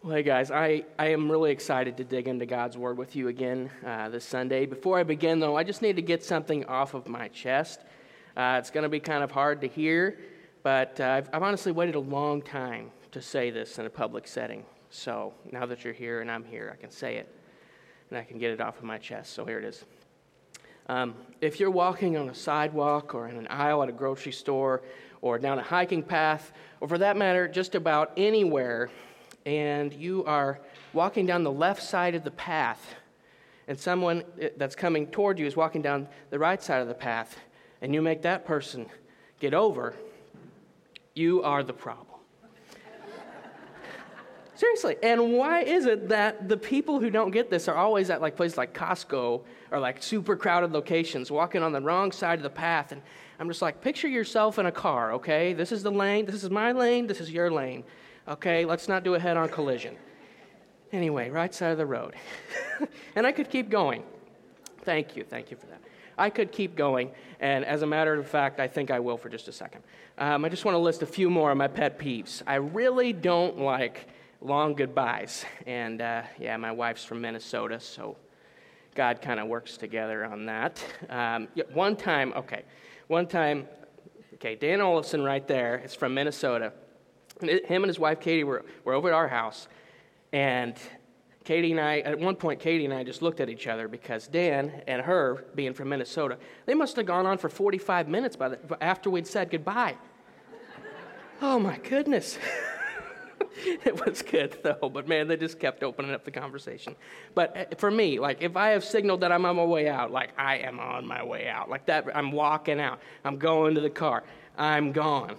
Well, hey guys, I am really excited to dig into God's Word with you again this Sunday. Before I begin, though, I just need to get something off of my chest. It's going to be kind of hard to hear, but I've honestly waited a long time to say this in a public setting. So now that you're here and I'm here, I can say it, and I can get it off of my chest. So here it is. If you're walking on a sidewalk or in an aisle at a grocery store or down a hiking path, or for that matter, just about anywhere, and you are walking down the left side of the path, and someone that's coming toward you is walking down the right side of the path, and you make that person get over, you are the problem. Seriously, and why is it that the people who don't get this are always at places like Costco or super crowded locations, walking on the wrong side of the path? And I'm just picture yourself in a car, okay? This is the lane, this is my lane, this is your lane. Okay, let's not do a head-on collision. Anyway, right side of the road. And I could keep going. Thank you for that. I could keep going, and as a matter of fact, I think I will for just a second. I just want to list a few more of my pet peeves. I really don't like long goodbyes. And my wife's from Minnesota, so God kind of works together on that. One time, Dan Olson right there is from Minnesota. Him and his wife, Katie, were over at our house, and Katie and I just looked at each other because Dan and her, being from Minnesota, they must have gone on for 45 minutes after we'd said goodbye. Oh, my goodness. It was good, though, but, man, they just kept opening up the conversation. But for me, if I have signaled that I'm on my way out, I am on my way out, I'm walking out, I'm going to the car, I'm gone.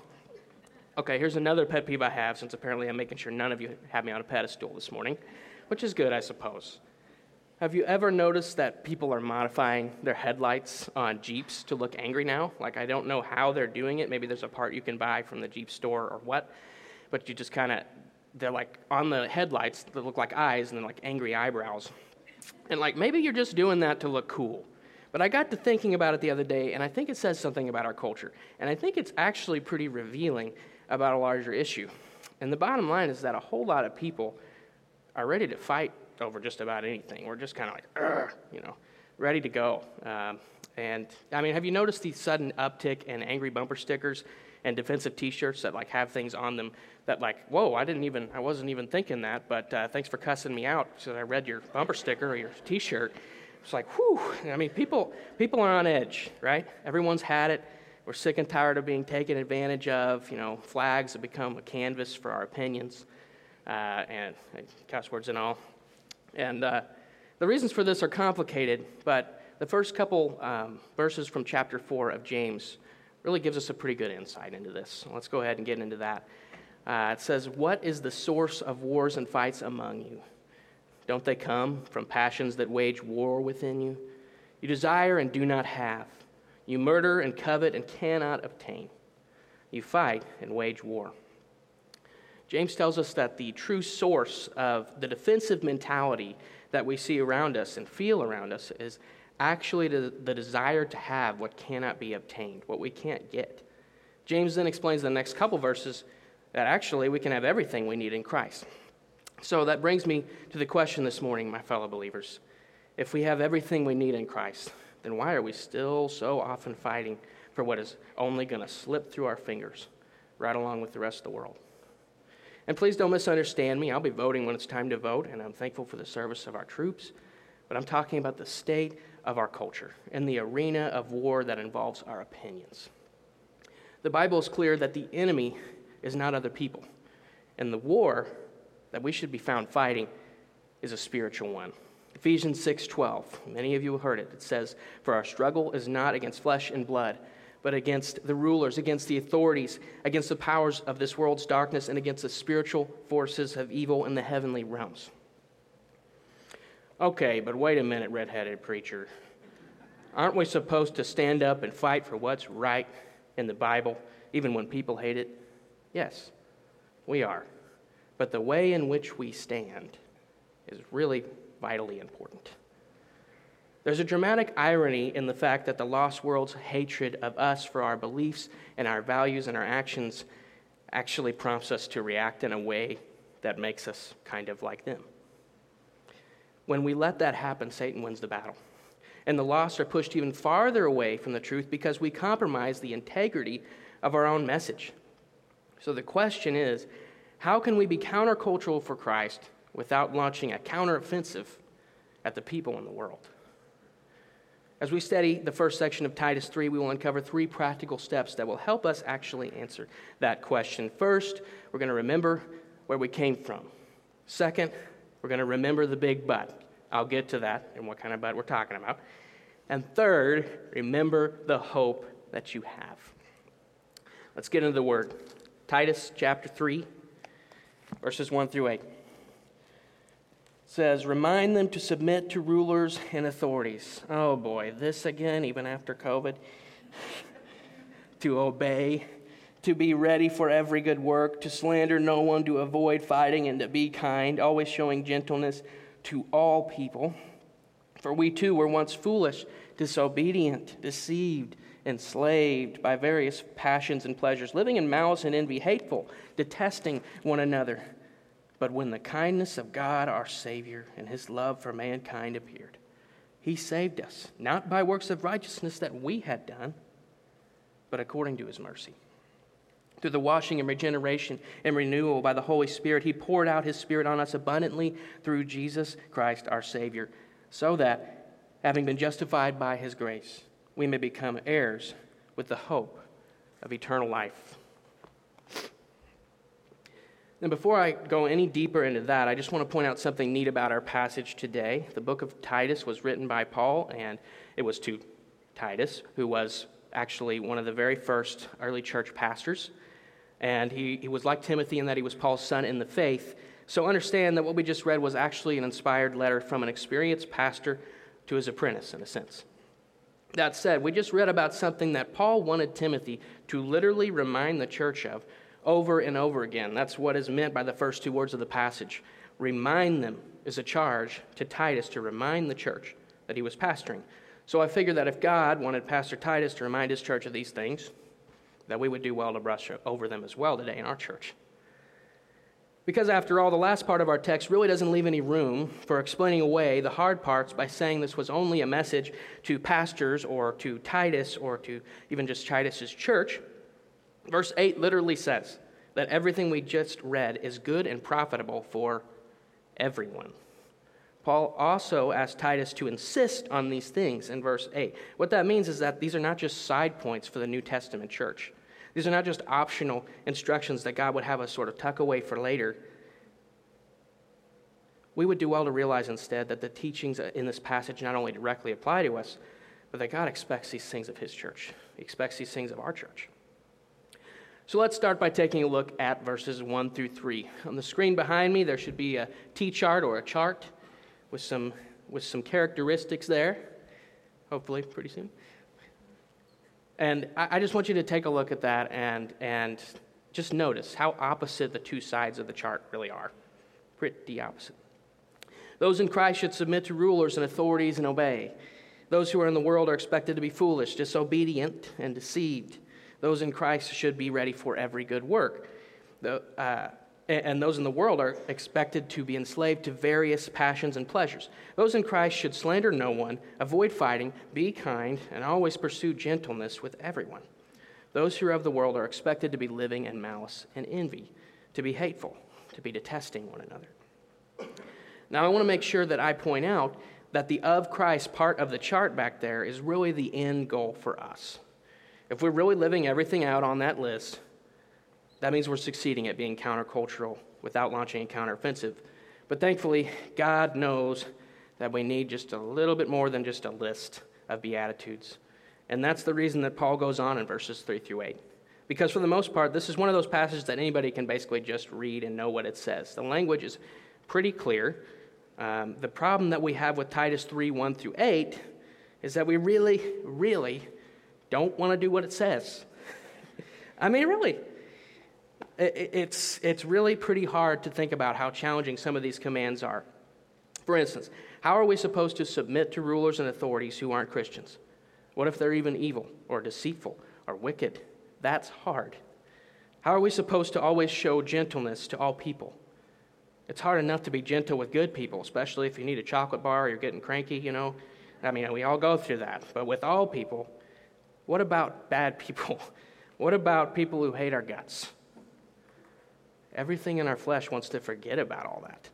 Okay, here's another pet peeve I have, since apparently I'm making sure none of you have me on a pedestal this morning, which is good, I suppose. Have you ever noticed that people are modifying their headlights on Jeeps to look angry now? I don't know how they're doing it. Maybe there's a part you can buy from the Jeep store or what, but you just they're on the headlights that look like eyes and then angry eyebrows. And maybe you're just doing that to look cool. But I got to thinking about it the other day, and I think it says something about our culture. And I think it's actually pretty revealing about a larger issue. And the bottom line is that a whole lot of people are ready to fight over just about anything. We're just kind of ready to go. Have you noticed the sudden uptick in angry bumper stickers and defensive T-shirts that have things on them that whoa, I wasn't even thinking that, but thanks for cussing me out because I read your bumper sticker or your T-shirt. It's whew. People are on edge, right? Everyone's had it. We're sick and tired of being taken advantage of. Flags have become a canvas for our opinions, and cuss words and all. And the reasons for this are complicated, but the first couple verses from chapter 4 of James really gives us a pretty good insight into this. So let's go ahead and get into that. It says, "What is the source of wars and fights among you? Don't they come from passions that wage war within you? You desire and do not have. You murder and covet and cannot obtain. You fight and wage war." James tells us that the true source of the defensive mentality that we see around us and feel around us is actually the desire to have what cannot be obtained, what we can't get. James then explains in the next couple verses that actually we can have everything we need in Christ. So that brings me to the question this morning, my fellow believers. If we have everything we need in Christ, then why are we still so often fighting for what is only going to slip through our fingers right along with the rest of the world? And please don't misunderstand me. I'll be voting when it's time to vote, and I'm thankful for the service of our troops. But I'm talking about the state of our culture and the arena of war that involves our opinions. The Bible is clear that the enemy is not other people. And the war that we should be found fighting is a spiritual one. Ephesians 6:12, many of you have heard it. It says, "For our struggle is not against flesh and blood, but against the rulers, against the authorities, against the powers of this world's darkness, and against the spiritual forces of evil in the heavenly realms." Okay, but wait a minute, redheaded preacher. Aren't we supposed to stand up and fight for what's right in the Bible, even when people hate it? Yes, we are. But the way in which we stand is really vitally important. There's a dramatic irony in the fact that the lost world's hatred of us for our beliefs and our values and our actions actually prompts us to react in a way that makes us kind of like them. When we let that happen, Satan wins the battle. And the lost are pushed even farther away from the truth because we compromise the integrity of our own message. So the question is, how can we be countercultural for Christ without launching a counteroffensive at the people in the world? As we study the first section of Titus 3, we will uncover three practical steps that will help us actually answer that question. First, we're going to remember where we came from. Second, we're going to remember the big but. I'll get to that and what kind of but we're talking about. And third, remember the hope that you have. Let's get into the Word. Titus chapter 3, verses 1 through 8. Says, remind them to submit to rulers and authorities. Oh boy, this again, even after COVID. To obey, to be ready for every good work, to slander no one, to avoid fighting, and to be kind, always showing gentleness to all people. For we too were once foolish, disobedient, deceived, enslaved by various passions and pleasures, living in malice and envy, hateful, detesting one another. But when the kindness of God, our Savior, and his love for mankind appeared, he saved us, not by works of righteousness that we had done, but according to his mercy. Through the washing and regeneration and renewal by the Holy Spirit, he poured out his Spirit on us abundantly through Jesus Christ, our Savior, so that, having been justified by his grace, we may become heirs with the hope of eternal life. Now, before I go any deeper into that, I just want to point out something neat about our passage today. The book of Titus was written by Paul, and it was to Titus, who was actually one of the very first early church pastors. And he was like Timothy in that he was Paul's son in the faith. So understand that what we just read was actually an inspired letter from an experienced pastor to his apprentice, in a sense. That said, we just read about something that Paul wanted Timothy to literally remind the church of over and over again. That's what is meant by the first two words of the passage. Remind them is a charge to Titus to remind the church that he was pastoring. So I figured that if God wanted Pastor Titus to remind his church of these things, that we would do well to brush over them as well today in our church. Because after all, the last part of our text really doesn't leave any room for explaining away the hard parts by saying this was only a message to pastors or to Titus or to even just Titus's church. Verse 8 literally says that everything we just read is good and profitable for everyone. Paul also asked Titus to insist on these things in verse 8. What that means is that these are not just side points for the New Testament church. These are not just optional instructions that God would have us sort of tuck away for later. We would do well to realize instead that the teachings in this passage not only directly apply to us, but that God expects these things of his church. He expects these things of our church. So let's start by taking a look at verses 1 through 3. On the screen behind me, there should be a T-chart or a chart with some characteristics there, hopefully pretty soon. And I just want you to take a look at that and just notice how opposite the two sides of the chart really are. Pretty opposite. Those in Christ should submit to rulers and authorities and obey. Those who are in the world are expected to be foolish, disobedient, and deceived. Those in Christ should be ready for every good work. And those in the world are expected to be enslaved to various passions and pleasures. Those in Christ should slander no one, avoid fighting, be kind, and always pursue gentleness with everyone. Those who are of the world are expected to be living in malice and envy, to be hateful, to be detesting one another. Now, I want to make sure that I point out that the of Christ part of the chart back there is really the end goal for us. If we're really living everything out on that list, that means we're succeeding at being countercultural without launching a counteroffensive. But thankfully, God knows that we need just a little bit more than just a list of beatitudes. And that's the reason that Paul goes on in verses 3 through 8. Because for the most part, this is one of those passages that anybody can basically just read and know what it says. The language is pretty clear. The problem that we have with Titus 3, 1 through 8 is that we really, really don't want to do what it says. I mean, really. It's really pretty hard to think about how challenging some of these commands are. For instance, how are we supposed to submit to rulers and authorities who aren't Christians? What if they're even evil or deceitful or wicked? That's hard. How are we supposed to always show gentleness to all people? It's hard enough to be gentle with good people, especially if you need a chocolate bar or you're getting cranky, you know. I mean, we all go through that. But with all people, what about bad people? What about people who hate our guts? Everything in our flesh wants to forget about all that.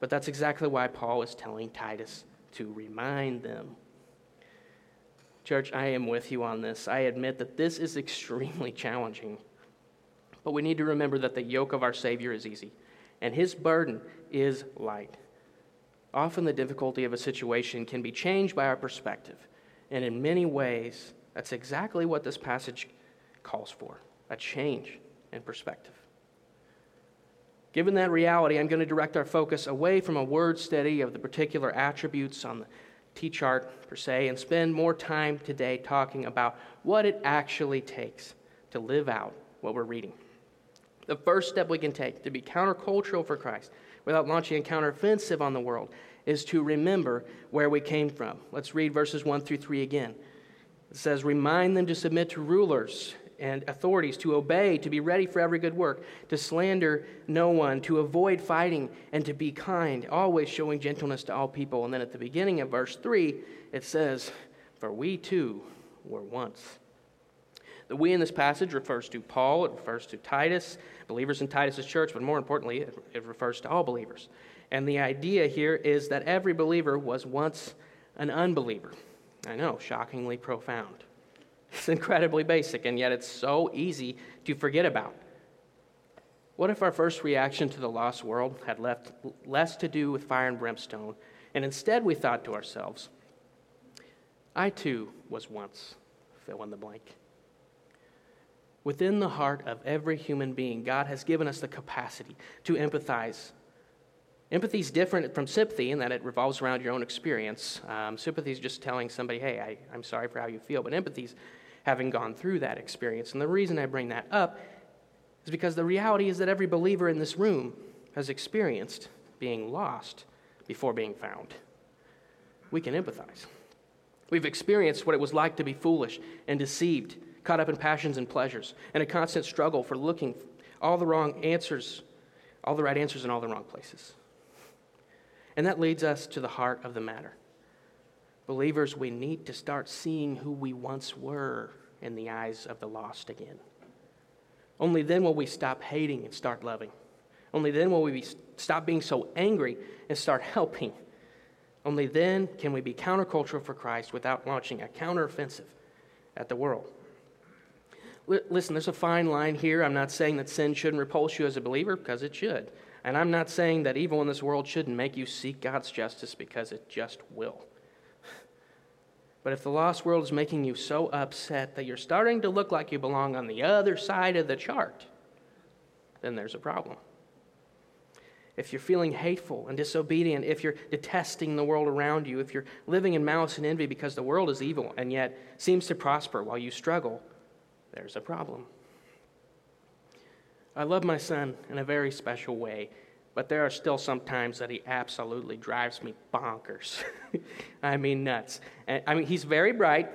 But that's exactly why Paul is telling Titus to remind them. Church, I am with you on this. I admit that this is extremely challenging. But we need to remember that the yoke of our Savior is easy, and his burden is light. Often the difficulty of a situation can be changed by our perspective, and in many ways, that's exactly what this passage calls for, a change in perspective. Given that reality, I'm going to direct our focus away from a word study of the particular attributes on the T-chart, per se, and spend more time today talking about what it actually takes to live out what we're reading. The first step we can take to be countercultural for Christ without launching a counteroffensive on the world is to remember where we came from. Let's read verses 1 through 3 again. It says, "Remind them to submit to rulers and authorities, to obey, to be ready for every good work, to slander no one, to avoid fighting, and to be kind, always showing gentleness to all people." And then at the beginning of verse 3, it says, "For we too were once." The we in this passage refers to Paul, it refers to Titus, believers in Titus's church, but more importantly, it refers to all believers. And the idea here is that every believer was once an unbeliever. I know, shockingly profound. It's incredibly basic, and yet it's so easy to forget about. What if our first reaction to the lost world had less to do with fire and brimstone, and instead we thought to ourselves, I too was once fill in the blank. Within the heart of every human being, God has given us the capacity to empathize. Empathy is different from sympathy in that it revolves around your own experience. Sympathy is just telling somebody, hey, I'm sorry for how you feel. But empathy is having gone through that experience. And the reason I bring that up is because the reality is that every believer in this room has experienced being lost before being found. We can empathize. We've experienced what it was like to be foolish and deceived, caught up in passions and pleasures, and a constant struggle for looking all the right answers in all the wrong places. And that leads us to the heart of the matter. Believers, we need to start seeing who we once were in the eyes of the lost again. Only then will we stop hating and start loving. Only then will we stop being so angry and start helping. Only then can we be countercultural for Christ without launching a counteroffensive at the world. Listen, there's a fine line here. I'm not saying that sin shouldn't repulse you as a believer, because it should. And I'm not saying that evil in this world shouldn't make you seek God's justice, because it just will. But if the lost world is making you so upset that you're starting to look like you belong on the other side of the chart, then there's a problem. If you're feeling hateful and disobedient, if you're detesting the world around you, if you're living in malice and envy because the world is evil and yet seems to prosper while you struggle, there's a problem. I love my son in a very special way, but there are still some times that he absolutely drives me bonkers. I mean, nuts. And, he's very bright,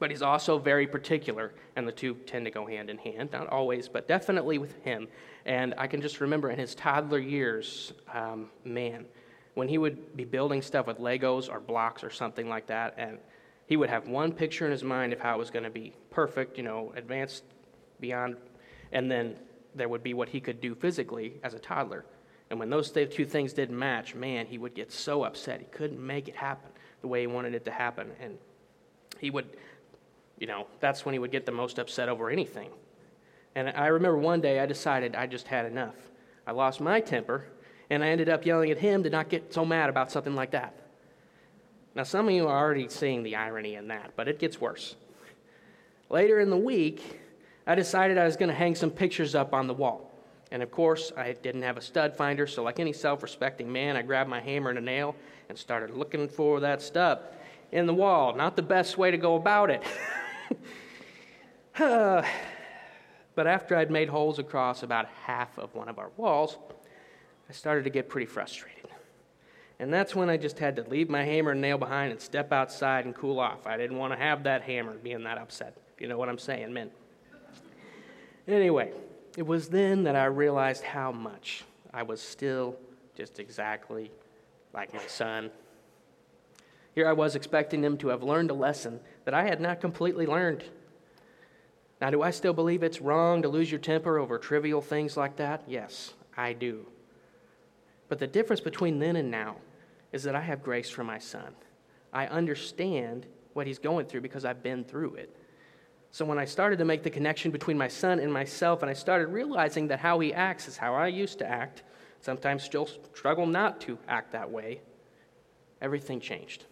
but he's also very particular, and the two tend to go hand in hand. Not always, but definitely with him. And I can just remember in his toddler years, when he would be building stuff with Legos or blocks or something like that, and he would have one picture in his mind of how it was going to be perfect, advanced beyond, and then there would be what he could do physically as a toddler. And when those two things didn't match, man, he would get so upset. He couldn't make it happen the way he wanted it to happen. And he would, that's when he would get the most upset over anything. And I remember one day I decided I just had enough. I lost my temper, and I ended up yelling at him to not get so mad about something like that. Now, some of you are already seeing the irony in that, but it gets worse. Later in the week, I decided I was going to hang some pictures up on the wall. And of course, I didn't have a stud finder, so like any self-respecting man, I grabbed my hammer and a nail and started looking for that stuff in the wall. Not the best way to go about it. But after I'd made holes across about half of one of our walls, I started to get pretty frustrated. And that's when I just had to leave my hammer and nail behind and step outside and cool off. I didn't want to have that hammer being that upset, if you know what I'm saying, men. Anyway, it was then that I realized how much I was still just exactly like my son. Here I was expecting him to have learned a lesson that I had not completely learned. Now, do I still believe it's wrong to lose your temper over trivial things like that? Yes, I do. But the difference between then and now is that I have grace for my son. I understand what he's going through because I've been through it. So when I started to make the connection between my son and myself, and I started realizing that how he acts is how I used to act, sometimes still struggle not to act that way, everything changed.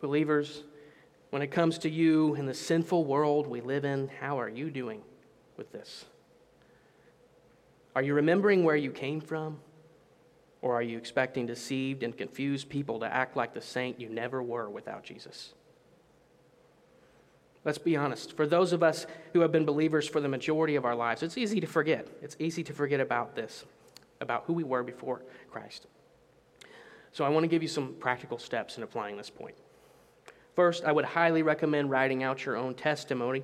Believers, when it comes to you and the sinful world we live in, how are you doing with this? Are you remembering where you came from? Or are you expecting deceived and confused people to act like the saint you never were without Jesus? Let's be honest. For those of us who have been believers for the majority of our lives, it's easy to forget. It's easy to forget about this, about who we were before Christ. So I want to give you some practical steps in applying this point. First, I would highly recommend writing out your own testimony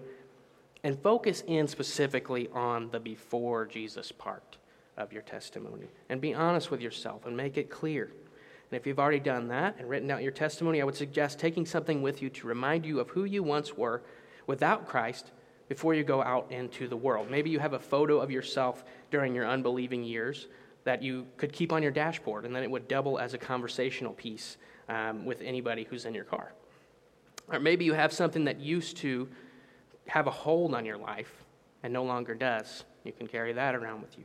and focus in specifically on the before Jesus part of your testimony, and be honest with yourself and make it clear. And if you've already done that and written out your testimony, I would suggest taking something with you to remind you of who you once were without Christ before you go out into the world. Maybe you have a photo of yourself during your unbelieving years that you could keep on your dashboard, and then it would double as a conversational piece with anybody who's in your car. Or maybe you have something that used to have a hold on your life and no longer does. You can carry that around with you.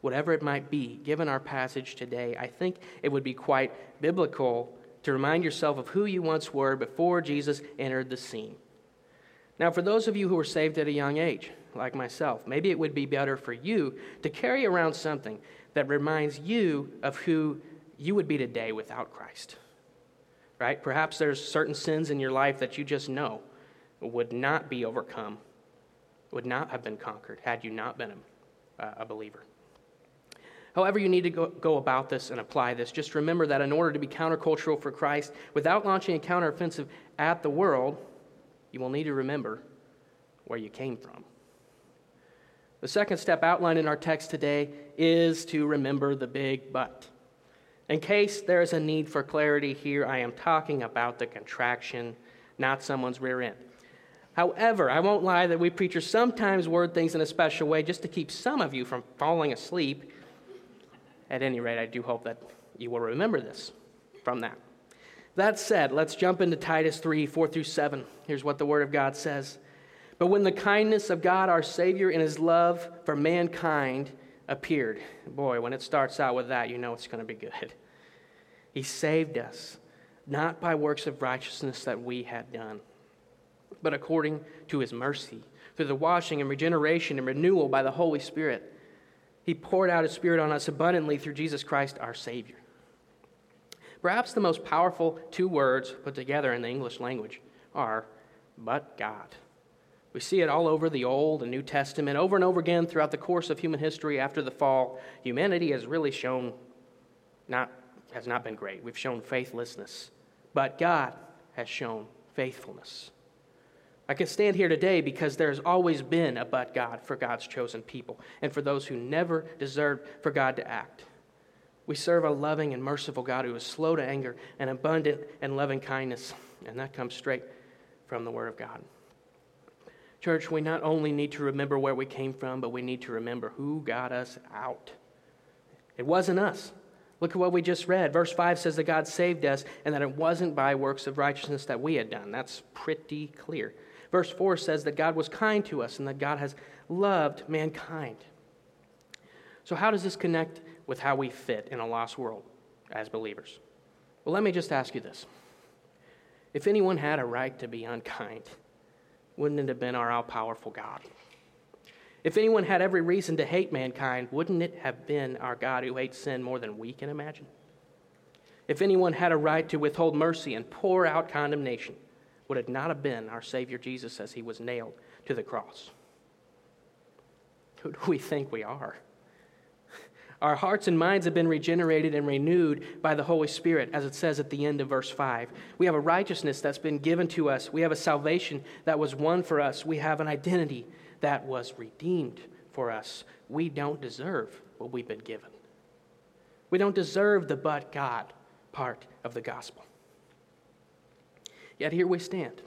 Whatever it might be, given our passage today, I think it would be quite biblical to remind yourself of who you once were before Jesus entered the scene. Now, for those of you who were saved at a young age, like myself, maybe it would be better for you to carry around something that reminds you of who you would be today without Christ. Right? Perhaps there's certain sins in your life that you just know would not be overcome, would not have been conquered had you not been a believer. However you need to go about this and apply this, just remember that in order to be countercultural for Christ, without launching a counteroffensive at the world, you will need to remember where you came from. The second step outlined in our text today is to remember the big but. In case there is a need for clarity here, I am talking about the contraction, not someone's rear end. However, I won't lie that we preachers sometimes word things in a special way just to keep some of you from falling asleep. At any rate, I do hope that you will remember this from that. That said, let's jump into Titus 3, 4 through 7. Here's what the Word of God says. But when the kindness of God, our Savior, and His love for mankind appeared. Boy, when it starts out with that, you know it's going to be good. He saved us, not by works of righteousness that we had done, but according to His mercy, through the washing and regeneration and renewal by the Holy Spirit. He poured out His Spirit on us abundantly through Jesus Christ, our Savior. Perhaps the most powerful two words put together in the English language are, but God. We see it all over the Old and New Testament, over and over again throughout the course of human history after the fall. Humanity has really has not been great. We've shown faithlessness, but God has shown faithfulness. I can stand here today because there has always been a but God for God's chosen people and for those who never deserved for God to act. We serve a loving and merciful God who is slow to anger and abundant in loving kindness, and that comes straight from the Word of God. Church, we not only need to remember where we came from, but we need to remember who got us out. It wasn't us. Look at what we just read. Verse 5 says that God saved us and that it wasn't by works of righteousness that we had done. That's pretty clear. Verse 4 says that God was kind to us and that God has loved mankind. So how does this connect with how we fit in a lost world as believers? Well, let me just ask you this. If anyone had a right to be unkind, wouldn't it have been our all-powerful God? If anyone had every reason to hate mankind, wouldn't it have been our God who hates sin more than we can imagine? If anyone had a right to withhold mercy and pour out condemnation, would it not have been our Savior Jesus as he was nailed to the cross? Who do we think we are? Our hearts and minds have been regenerated and renewed by the Holy Spirit, as it says at the end of verse 5. We have a righteousness that's been given to us. We have a salvation that was won for us. We have an identity that was redeemed for us. We don't deserve what we've been given. We don't deserve the but God part of the gospel. Yet here we stand,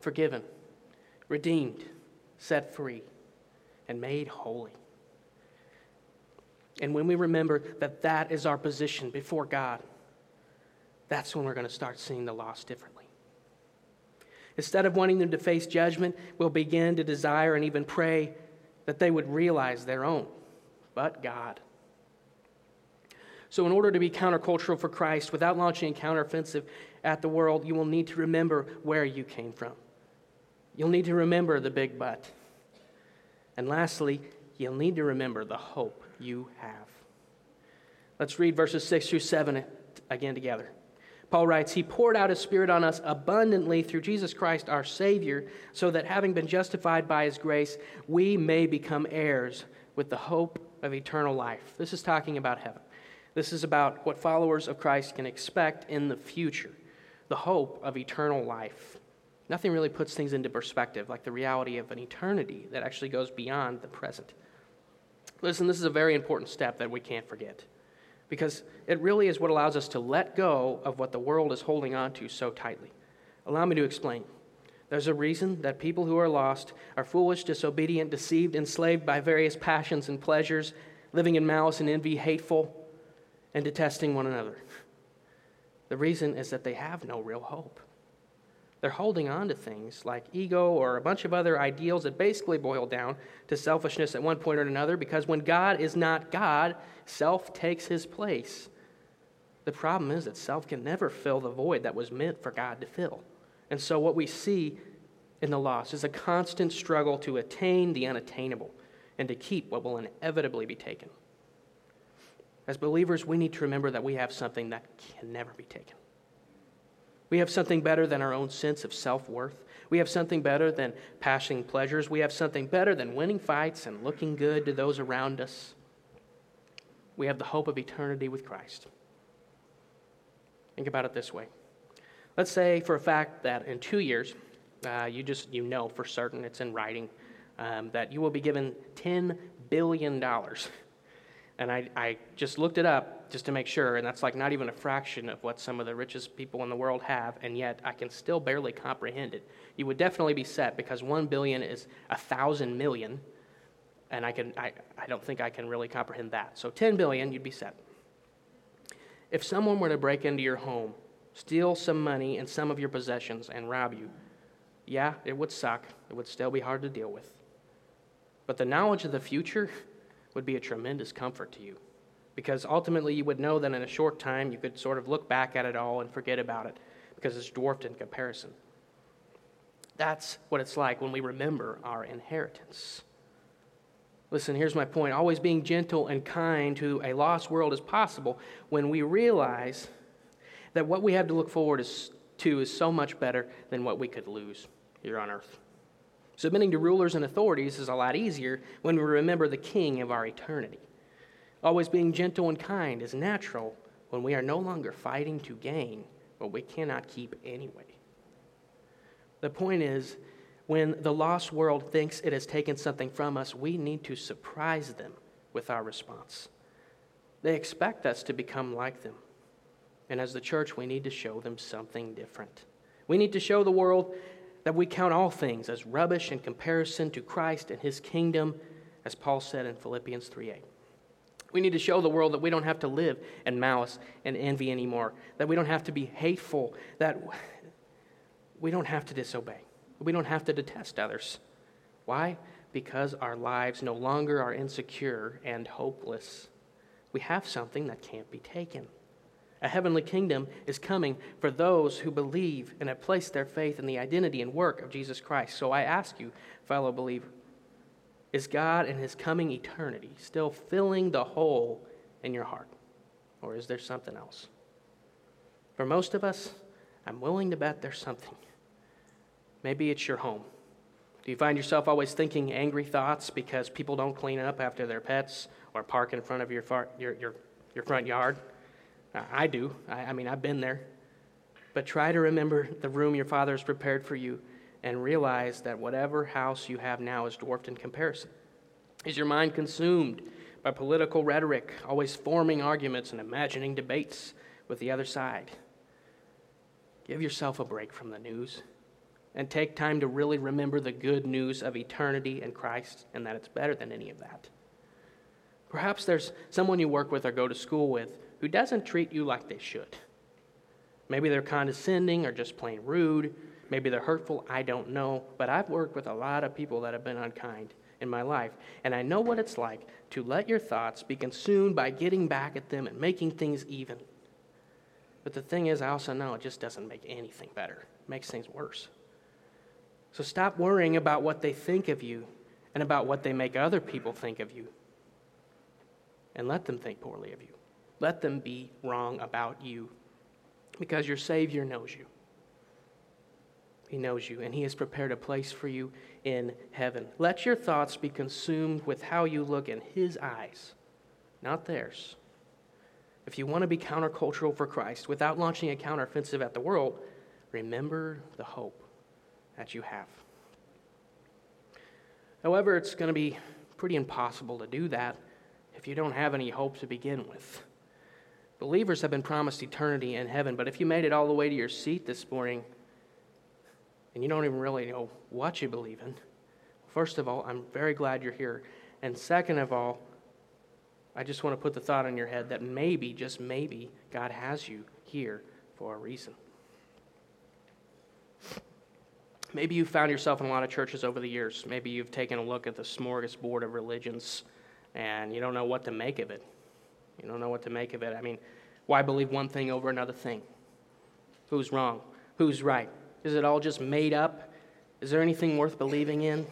forgiven, redeemed, set free, and made holy. And when we remember that that is our position before God, that's when we're going to start seeing the lost differently. Instead of wanting them to face judgment, we'll begin to desire and even pray that they would realize their own, but God. So in order to be countercultural for Christ, without launching a counteroffensive at the world, you will need to remember where you came from. You'll need to remember the big but. And lastly, you'll need to remember the hope you have. Let's read verses 6-7 again together. Paul writes, "He poured out His Spirit on us abundantly through Jesus Christ our Savior, so that having been justified by His grace, we may become heirs with the hope of eternal life." This is talking about heaven. This is about what followers of Christ can expect in the future, the hope of eternal life. Nothing really puts things into perspective like the reality of an eternity that actually goes beyond the present. Listen, this is a very important step that we can't forget, because it really is what allows us to let go of what the world is holding on to so tightly. Allow me to explain. There's a reason that people who are lost are foolish, disobedient, deceived, enslaved by various passions and pleasures, living in malice and envy, hateful, and detesting one another. The reason is that they have no real hope. They're holding on to things like ego or a bunch of other ideals that basically boil down to selfishness at one point or another, because when God is not God, self takes His place. The problem is that self can never fill the void that was meant for God to fill. And so what we see in the lost is a constant struggle to attain the unattainable and to keep what will inevitably be taken. As believers, we need to remember that we have something that can never be taken. We have something better than our own sense of self-worth. We have something better than passing pleasures. We have something better than winning fights and looking good to those around us. We have the hope of eternity with Christ. Think about it this way. Let's say for a fact that in 2 years, you know for certain, it's in writing, that you will be given $10 billion. And I just looked it up just to make sure, and that's like not even a fraction of what some of the richest people in the world have, and yet I can still barely comprehend it. You would definitely be set, because 1 billion is 1,000 million, and I don't think I can really comprehend that. So 10 billion, you'd be set. If someone were to break into your home, steal some money and some of your possessions and rob you, yeah, it would suck. It would still be hard to deal with. But the knowledge of the future would be a tremendous comfort to you, because ultimately you would know that in a short time you could sort of look back at it all and forget about it, because it's dwarfed in comparison. That's what it's like when we remember our inheritance. Listen, here's my point. Always being gentle and kind to a lost world is possible when we realize that what we have to look forward to is so much better than what we could lose here on earth. Submitting to rulers and authorities is a lot easier when we remember the King of our eternity. Always being gentle and kind is natural when we are no longer fighting to gain what we cannot keep anyway. The point is, when the lost world thinks it has taken something from us, we need to surprise them with our response. They expect us to become like them. And as the church, we need to show them something different. We need to show the world that we count all things as rubbish in comparison to Christ and His kingdom, as Paul said in Philippians 3:8. We need to show the world that we don't have to live in malice and envy anymore, that we don't have to be hateful, that we don't have to disobey, we don't have to detest others. Why? Because our lives no longer are insecure and hopeless. We have something that can't be taken. A heavenly kingdom is coming for those who believe and have placed their faith in the identity and work of Jesus Christ. So I ask you, fellow believer, is God in His coming eternity still filling the hole in your heart? Or is there something else? For most of us, I'm willing to bet there's something. Maybe it's your home. Do you find yourself always thinking angry thoughts because people don't clean up after their pets or park in front of your front yard? I do. I mean, I've been there. But try to remember the room your Father has prepared for you, and realize that whatever house you have now is dwarfed in comparison. Is your mind consumed by political rhetoric, always forming arguments and imagining debates with the other side. Give yourself a break from the news and take time to really remember the good news of eternity and Christ and that it's better than any of that. Perhaps there's someone you work with or go to school with who doesn't treat you like they should. Maybe they're condescending or just plain rude. Maybe they're hurtful, I don't know. But I've worked with a lot of people that have been unkind in my life, and I know what it's like to let your thoughts be consumed by getting back at them and making things even. But the thing is, I also know it just doesn't make anything better. It makes things worse. So stop worrying about what they think of you and about what they make other people think of you. And let them think poorly of you. Let them be wrong about you, because your Savior knows you. He knows you, and He has prepared a place for you in heaven. Let your thoughts be consumed with how you look in His eyes, not theirs. If you want to be countercultural for Christ without launching a counteroffensive at the world, remember the hope that you have. However, it's going to be pretty impossible to do that if you don't have any hope to begin with. Believers have been promised eternity in heaven, but if you made it all the way to your seat this morning and you don't even really know what you believe in, first of all, I'm very glad you're here. And second of all, I just want to put the thought in your head that maybe, just maybe, God has you here for a reason. Maybe you've found yourself in a lot of churches over the years. Maybe you've taken a look at the smorgasbord of religions, and you don't know what to make of it. You don't know what to make of it. I mean, why believe one thing over another thing? Who's wrong? Who's right? Is it all just made up? Is there anything worth believing in?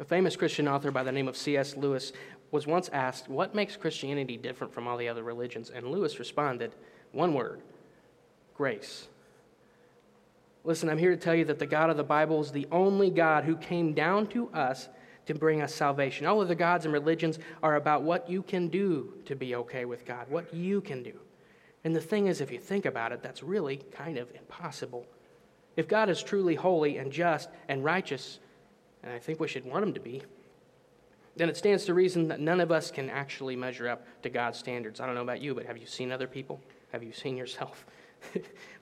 A famous Christian author by the name of C.S. Lewis was once asked, what makes Christianity different from all the other religions? And Lewis responded, one word, grace. Listen, I'm here to tell you that the God of the Bible is the only God who came down to us to bring us salvation. All of the gods and religions are about what you can do to be okay with God, what you can do. And the thing is, if you think about it, that's really kind of impossible. If God is truly holy and just and righteous, and I think we should want Him to be, then it stands to reason that none of us can actually measure up to God's standards. I don't know about you, but have you seen other people? Have you seen yourself?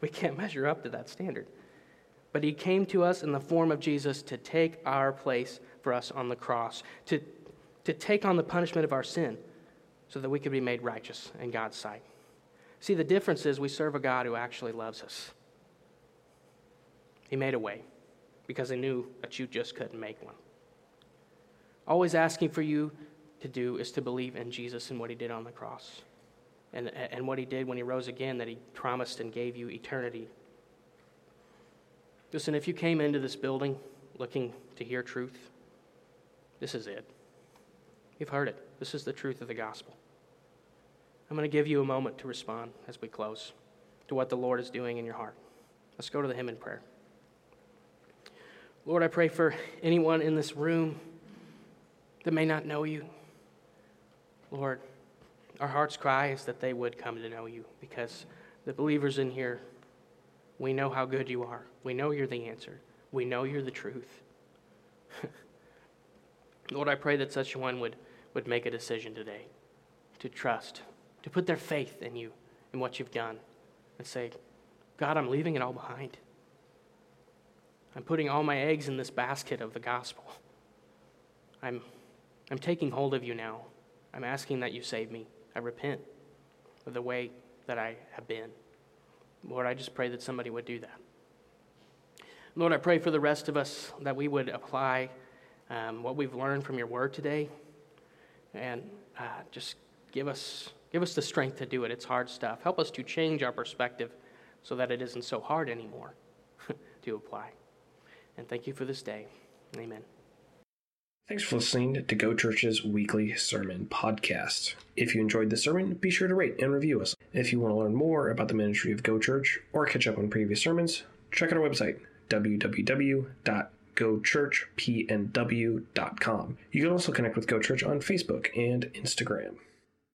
We can't measure up to that standard. But He came to us in the form of Jesus to take our place for us on the cross, to take on the punishment of our sin so that we could be made righteous in God's sight. See, the difference is we serve a God who actually loves us. He made a way because He knew that you just couldn't make one. Always asking for you to do is to believe in Jesus and what He did on the cross and what He did when He rose again, that He promised and gave you eternity. Listen, if you came into this building looking to hear truth, this is it. You've heard it. This is the truth of the gospel. I'm going to give you a moment to respond as we close to what the Lord is doing in your heart. Let's go to the hymn in prayer. Lord, I pray for anyone in this room that may not know you. Lord, our heart's cry is that they would come to know you, because the believers in here, we know how good you are. We know you're the answer. We know you're the truth. Lord, I pray that such one would make a decision today to trust, to put their faith in you and what you've done, and say, God, I'm leaving it all behind. I'm putting all my eggs in this basket of the gospel. I'm taking hold of you now. I'm asking that you save me. I repent of the way that I have been. Lord, I just pray that somebody would do that. Lord, I pray for the rest of us that we would apply what we've learned from your word today, and just give us the strength to do it. It's hard stuff. Help us to change our perspective so that it isn't so hard anymore to apply. And thank you for this day. Amen. Thanks for listening to Go Church's weekly sermon podcast. If you enjoyed the sermon, be sure to rate and review us. If you want to learn more about the ministry of Go Church or catch up on previous sermons, check out our website, www.gochurchpnw.com. You can also connect with Go Church on Facebook and Instagram.